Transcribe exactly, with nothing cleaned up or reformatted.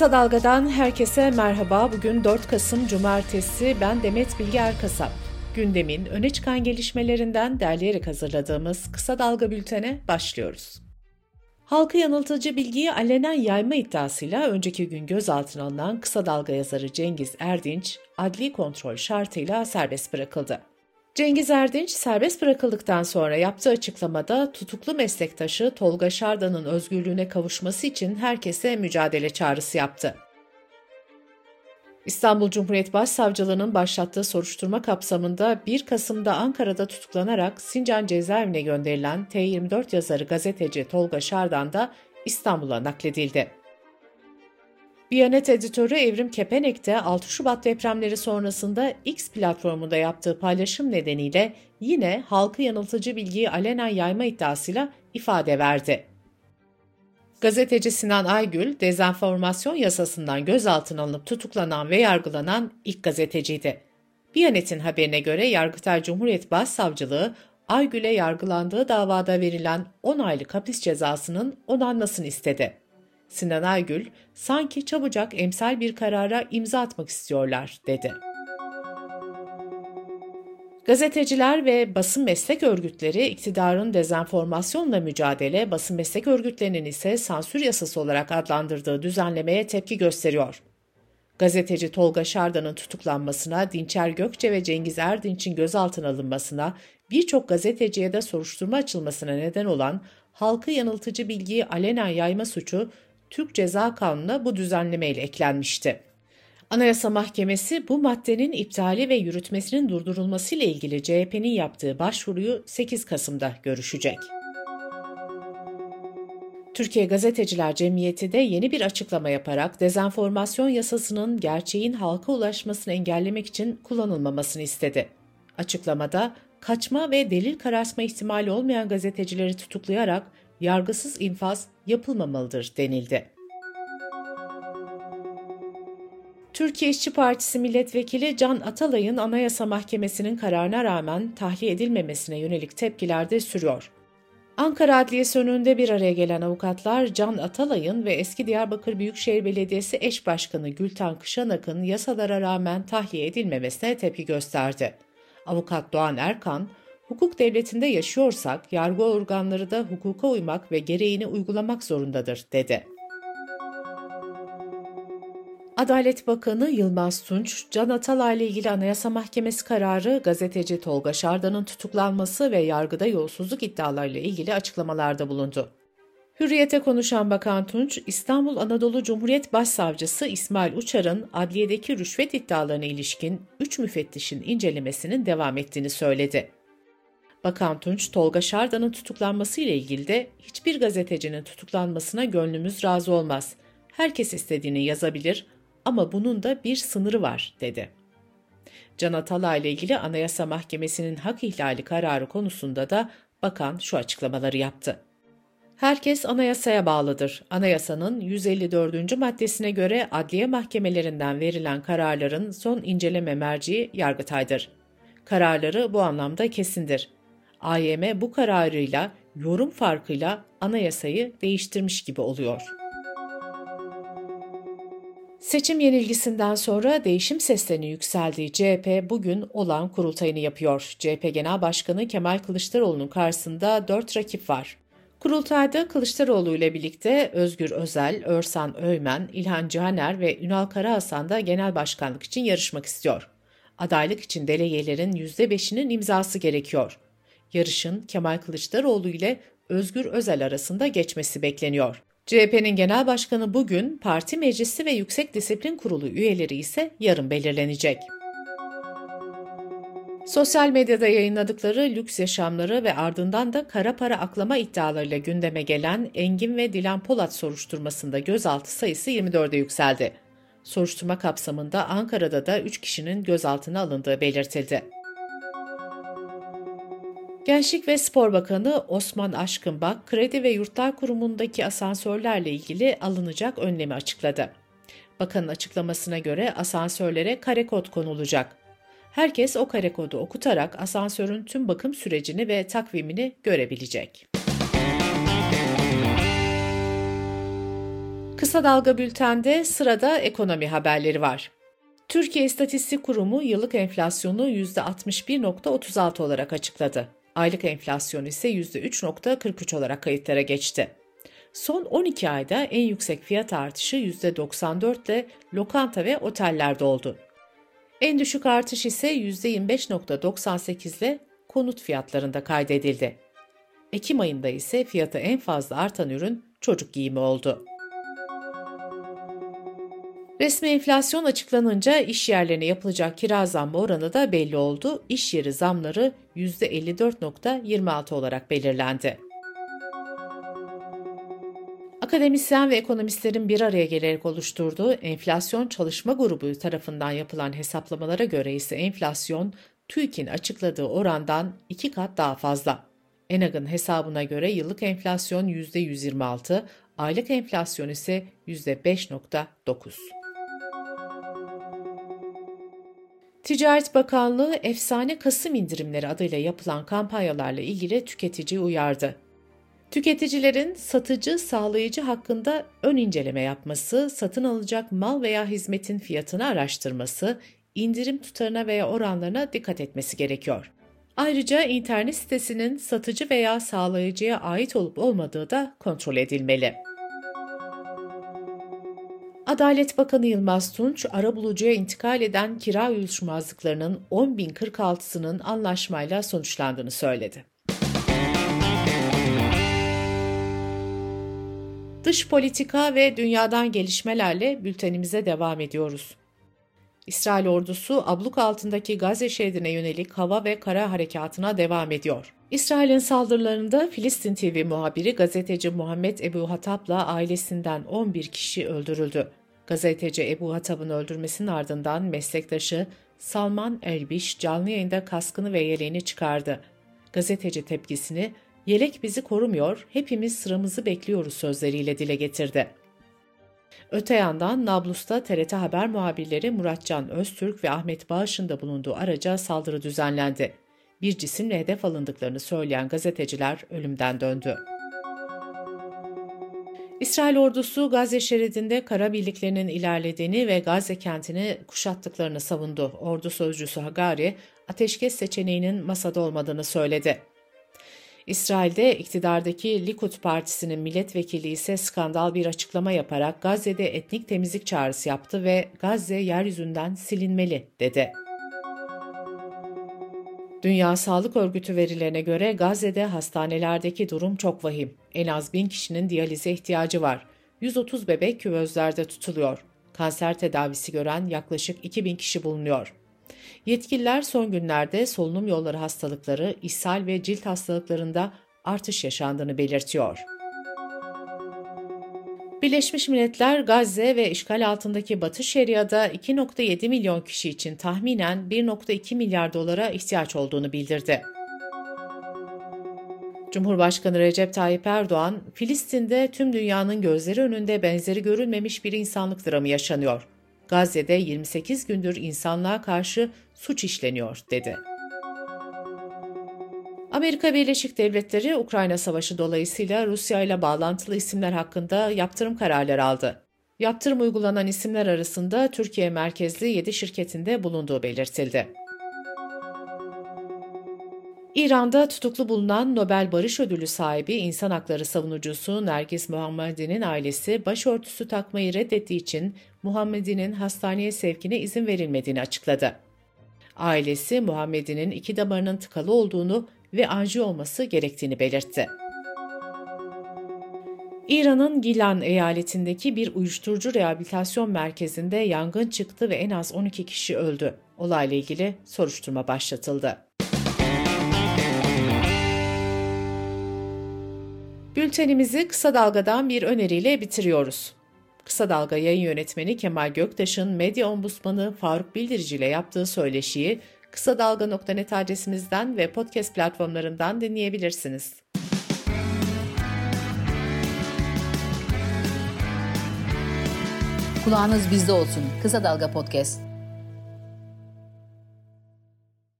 Kısa Dalga'dan herkese merhaba. Bugün dört Kasım Cumartesi. Ben Demet Bilge Erkasap. Gündemin öne çıkan gelişmelerinden derleyerek hazırladığımız Kısa Dalga Bülten'e başlıyoruz. Halkı yanıltıcı bilgiyi alenen yayma iddiasıyla önceki gün gözaltına alınan Kısa Dalga yazarı Cengiz Erdinç, adli kontrol şartıyla serbest bırakıldı. Cengiz Erdinç serbest bırakıldıktan sonra yaptığı açıklamada tutuklu meslektaşı Tolga Şardan'ın özgürlüğüne kavuşması için herkese mücadele çağrısı yaptı. İstanbul Cumhuriyet Başsavcılığı'nın başlattığı soruşturma kapsamında bir Kasım'da Ankara'da tutuklanarak Sincan cezaevine gönderilen T yirmi dört yazarı gazeteci Tolga Şardan da İstanbul'a nakledildi. Bianet editörü Evrim Kepenek de altı Şubat depremleri sonrasında X platformunda yaptığı paylaşım nedeniyle yine halkı yanıltıcı bilgiyi alenen yayma iddiasıyla ifade verdi. Gazeteci Sinan Aygül, dezenformasyon yasasından gözaltına alınıp tutuklanan ve yargılanan ilk gazeteciydi. Bianet'in haberine göre Yargıtay Cumhuriyet Başsavcılığı, Aygül'e yargılandığı davada verilen on aylık hapis cezasının onanmasını istedi. Sinan Aygül, sanki çabucak emsal bir karara imza atmak istiyorlar, dedi. Gazeteciler ve basın meslek örgütleri iktidarın dezenformasyonla mücadele, basın meslek örgütlerinin ise sansür yasası olarak adlandırdığı düzenlemeye tepki gösteriyor. Gazeteci Tolga Şardan'ın tutuklanmasına, Dinçer Gökçe ve Cengiz Erdinç'in gözaltına alınmasına, birçok gazeteciye de soruşturma açılmasına neden olan halkı yanıltıcı bilgiyi alenen yayma suçu, Türk Ceza Kanunu'na bu düzenlemeyle eklenmişti. Anayasa Mahkemesi bu maddenin iptali ve yürütmesinin durdurulması ile ilgili C H P'nin yaptığı başvuruyu sekiz Kasım'da görüşecek. Türkiye Gazeteciler Cemiyeti de yeni bir açıklama yaparak dezenformasyon yasasının gerçeğin halka ulaşmasını engellemek için kullanılmamasını istedi. Açıklamada kaçma ve delil karartma ihtimali olmayan gazetecileri tutuklayarak yargısız infaz yapılmamalıdır denildi. Türkiye İşçi Partisi Milletvekili Can Atalay'ın Anayasa Mahkemesi'nin kararına rağmen tahliye edilmemesine yönelik tepkiler de sürüyor. Ankara Adliyesi önünde bir araya gelen avukatlar, Can Atalay'ın ve eski Diyarbakır Büyükşehir Belediyesi eş başkanı Gülten Kışanak'ın yasalara rağmen tahliye edilmemesine tepki gösterdi. Avukat Doğan Erkan, hukuk devletinde yaşıyorsak yargı organları da hukuka uymak ve gereğini uygulamak zorundadır, dedi. Adalet Bakanı Yılmaz Tunç, Can Atalay ile ilgili Anayasa Mahkemesi kararı, gazeteci Tolga Şardan'ın tutuklanması ve yargıda yolsuzluk iddialarıyla ilgili açıklamalarda bulundu. Hürriyet'e konuşan Bakan Tunç, İstanbul Anadolu Cumhuriyet Başsavcısı İsmail Uçar'ın adliyedeki rüşvet iddialarına ilişkin üç müfettişin incelemesinin devam ettiğini söyledi. Bakan Tunç, Tolga Şardan'ın tutuklanması ile ilgili de hiçbir gazetecinin tutuklanmasına gönlümüz razı olmaz. Herkes istediğini yazabilir ama bunun da bir sınırı var, dedi. Can Atalay ile ilgili Anayasa Mahkemesi'nin hak ihlali kararı konusunda da bakan şu açıklamaları yaptı. Herkes anayasaya bağlıdır. Anayasanın yüz elli dördüncü maddesine göre adliye mahkemelerinden verilen kararların son inceleme merciği Yargıtay'dır. Kararları bu anlamda kesindir. A Y M bu kararıyla, yorum farkıyla anayasayı değiştirmiş gibi oluyor. Seçim yenilgisinden sonra değişim seslerinin yükseldiği C H P bugün olan kurultayını yapıyor. C H P Genel Başkanı Kemal Kılıçdaroğlu'nun karşısında dört rakip var. Kurultayda Kılıçdaroğlu ile birlikte Özgür Özel, Örsan Öymen, İlhan Cihaner ve Ünal Karahasan da genel başkanlık için yarışmak istiyor. Adaylık için delegelerin yüzde beşinin imzası gerekiyor. Yarışın Kemal Kılıçdaroğlu ile Özgür Özel arasında geçmesi bekleniyor. C H P'nin genel başkanı bugün, parti meclisi ve Yüksek Disiplin Kurulu üyeleri ise yarın belirlenecek. Sosyal medyada yayınladıkları lüks yaşamları ve ardından da kara para aklama iddialarıyla gündeme gelen Engin ve Dilan Polat soruşturmasında gözaltı sayısı yirmi dörde yükseldi. Soruşturma kapsamında Ankara'da da üç kişinin gözaltına alındığı belirtildi. Gençlik ve Spor Bakanı Osman Aşkınbak, Kredi ve Yurtlar Kurumu'ndaki asansörlerle ilgili alınacak önlemi açıkladı. Bakanın açıklamasına göre asansörlere kare kod konulacak. Herkes o kare kodu okutarak asansörün tüm bakım sürecini ve takvimini görebilecek. Kısa Dalga Bülten'de sırada ekonomi haberleri var. Türkiye İstatistik Kurumu yıllık enflasyonu yüzde altmış bir virgül otuz altı olarak açıkladı. Aylık enflasyon ise yüzde üç virgül kırk üç olarak kayıtlara geçti. Son on iki ayda en yüksek fiyat artışı yüzde doksan dört ile lokanta ve otellerde oldu. En düşük artış ise yüzde yirmi beş virgül doksan sekiz ile konut fiyatlarında kaydedildi. Ekim ayında ise fiyatı en fazla artan ürün çocuk giyimi oldu. Resmi enflasyon açıklanınca iş yerlerine yapılacak kira zammı oranı da belli oldu. İş yeri zamları yüzde elli dört virgül yirmi altı olarak belirlendi. Akademisyen ve ekonomistlerin bir araya gelerek oluşturduğu Enflasyon Çalışma Grubu tarafından yapılan hesaplamalara göre ise enflasyon TÜİK'in açıkladığı orandan iki kat daha fazla. ENAG'ın hesabına göre yıllık enflasyon yüzde yüz yirmi altı, aylık enflasyon ise yüzde beş virgül dokuz. Ticaret Bakanlığı, efsane Kasım indirimleri adıyla yapılan kampanyalarla ilgili tüketiciyi uyardı. Tüketicilerin satıcı, sağlayıcı hakkında ön inceleme yapması, satın alacak mal veya hizmetin fiyatını araştırması, indirim tutarına veya oranlarına dikkat etmesi gerekiyor. Ayrıca internet sitesinin satıcı veya sağlayıcıya ait olup olmadığı da kontrol edilmeli. Adalet Bakanı Yılmaz Tunç, arabulucuya intikal eden kira uyuşmazlıklarının on bin kırk altısının anlaşmayla sonuçlandığını söyledi. Dış politika ve dünyadan gelişmelerle bültenimize devam ediyoruz. İsrail ordusu abluk altındaki Gazze şeridine yönelik hava ve kara harekatına devam ediyor. İsrail'in saldırılarında Filistin T V muhabiri gazeteci Muhammed Ebu Hatab'la ailesinden on bir kişi öldürüldü. Gazeteci Ebu Hatab'ın öldürmesinin ardından meslektaşı Salman Elbiş canlı yayında kaskını ve yeleğini çıkardı. Gazeteci tepkisini "Yelek bizi korumuyor, hepimiz sıramızı bekliyoruz" sözleriyle dile getirdi. Öte yandan Nablus'ta T R T Haber muhabirleri Murat Can Öztürk ve Ahmet Bağış'ın da bulunduğu araca saldırı düzenlendi. Bir cisimle hedef alındıklarını söyleyen gazeteciler ölümden döndü. İsrail ordusu Gazze şeridinde kara birliklerinin ilerlediğini ve Gazze kentini kuşattıklarını savundu. Ordu sözcüsü Hagari, ateşkes seçeneğinin masada olmadığını söyledi. İsrail'de iktidardaki Likud Partisi'nin milletvekili ise skandal bir açıklama yaparak Gazze'de etnik temizlik çağrısı yaptı ve "Gazze yeryüzünden silinmeli" dedi. Dünya Sağlık Örgütü verilerine göre Gazze'de hastanelerdeki durum çok vahim. En az bin kişinin diyalize ihtiyacı var. yüz otuz bebek küvezlerde tutuluyor. Kanser tedavisi gören yaklaşık iki bin kişi bulunuyor. Yetkililer son günlerde solunum yolları hastalıkları, ishal ve cilt hastalıklarında artış yaşandığını belirtiyor. Birleşmiş Milletler, Gazze ve işgal altındaki Batı Şeria'da iki virgül yedi milyon kişi için tahminen bir virgül iki milyar dolara ihtiyaç olduğunu bildirdi. Cumhurbaşkanı Recep Tayyip Erdoğan, "Filistin'de tüm dünyanın gözleri önünde benzeri görülmemiş bir insanlık dramı yaşanıyor. Gazze'de yirmi sekiz gündür insanlığa karşı suç işleniyor" dedi. Amerika Birleşik Devletleri, Ukrayna Savaşı dolayısıyla Rusya ile bağlantılı isimler hakkında yaptırım kararları aldı. Yaptırım uygulanan isimler arasında Türkiye merkezli yedi şirketinde bulunduğu belirtildi. İran'da tutuklu bulunan Nobel Barış Ödülü sahibi insan hakları savunucusu Nergis Muhammedi'nin ailesi başörtüsü takmayı reddettiği için Muhammedi'nin hastaneye sevkine izin verilmediğini açıkladı. Ailesi Muhammedi'nin iki damarının tıkalı olduğunu ve anjiyo olması gerektiğini belirtti. İran'ın Gilan eyaletindeki bir uyuşturucu rehabilitasyon merkezinde yangın çıktı ve en az on iki kişi öldü. Olayla ilgili soruşturma başlatıldı. Bültenimizi Kısa Dalga'dan bir öneriyle bitiriyoruz. Kısa Dalga yayın yönetmeni Kemal Göktaş'ın medya ombudsmanı Faruk Bildirici ile yaptığı söyleşiyi kısadalga nokta net adresimizden ve podcast platformlarından dinleyebilirsiniz. Kulağınız bizde olsun. Kısa Dalga Podcast.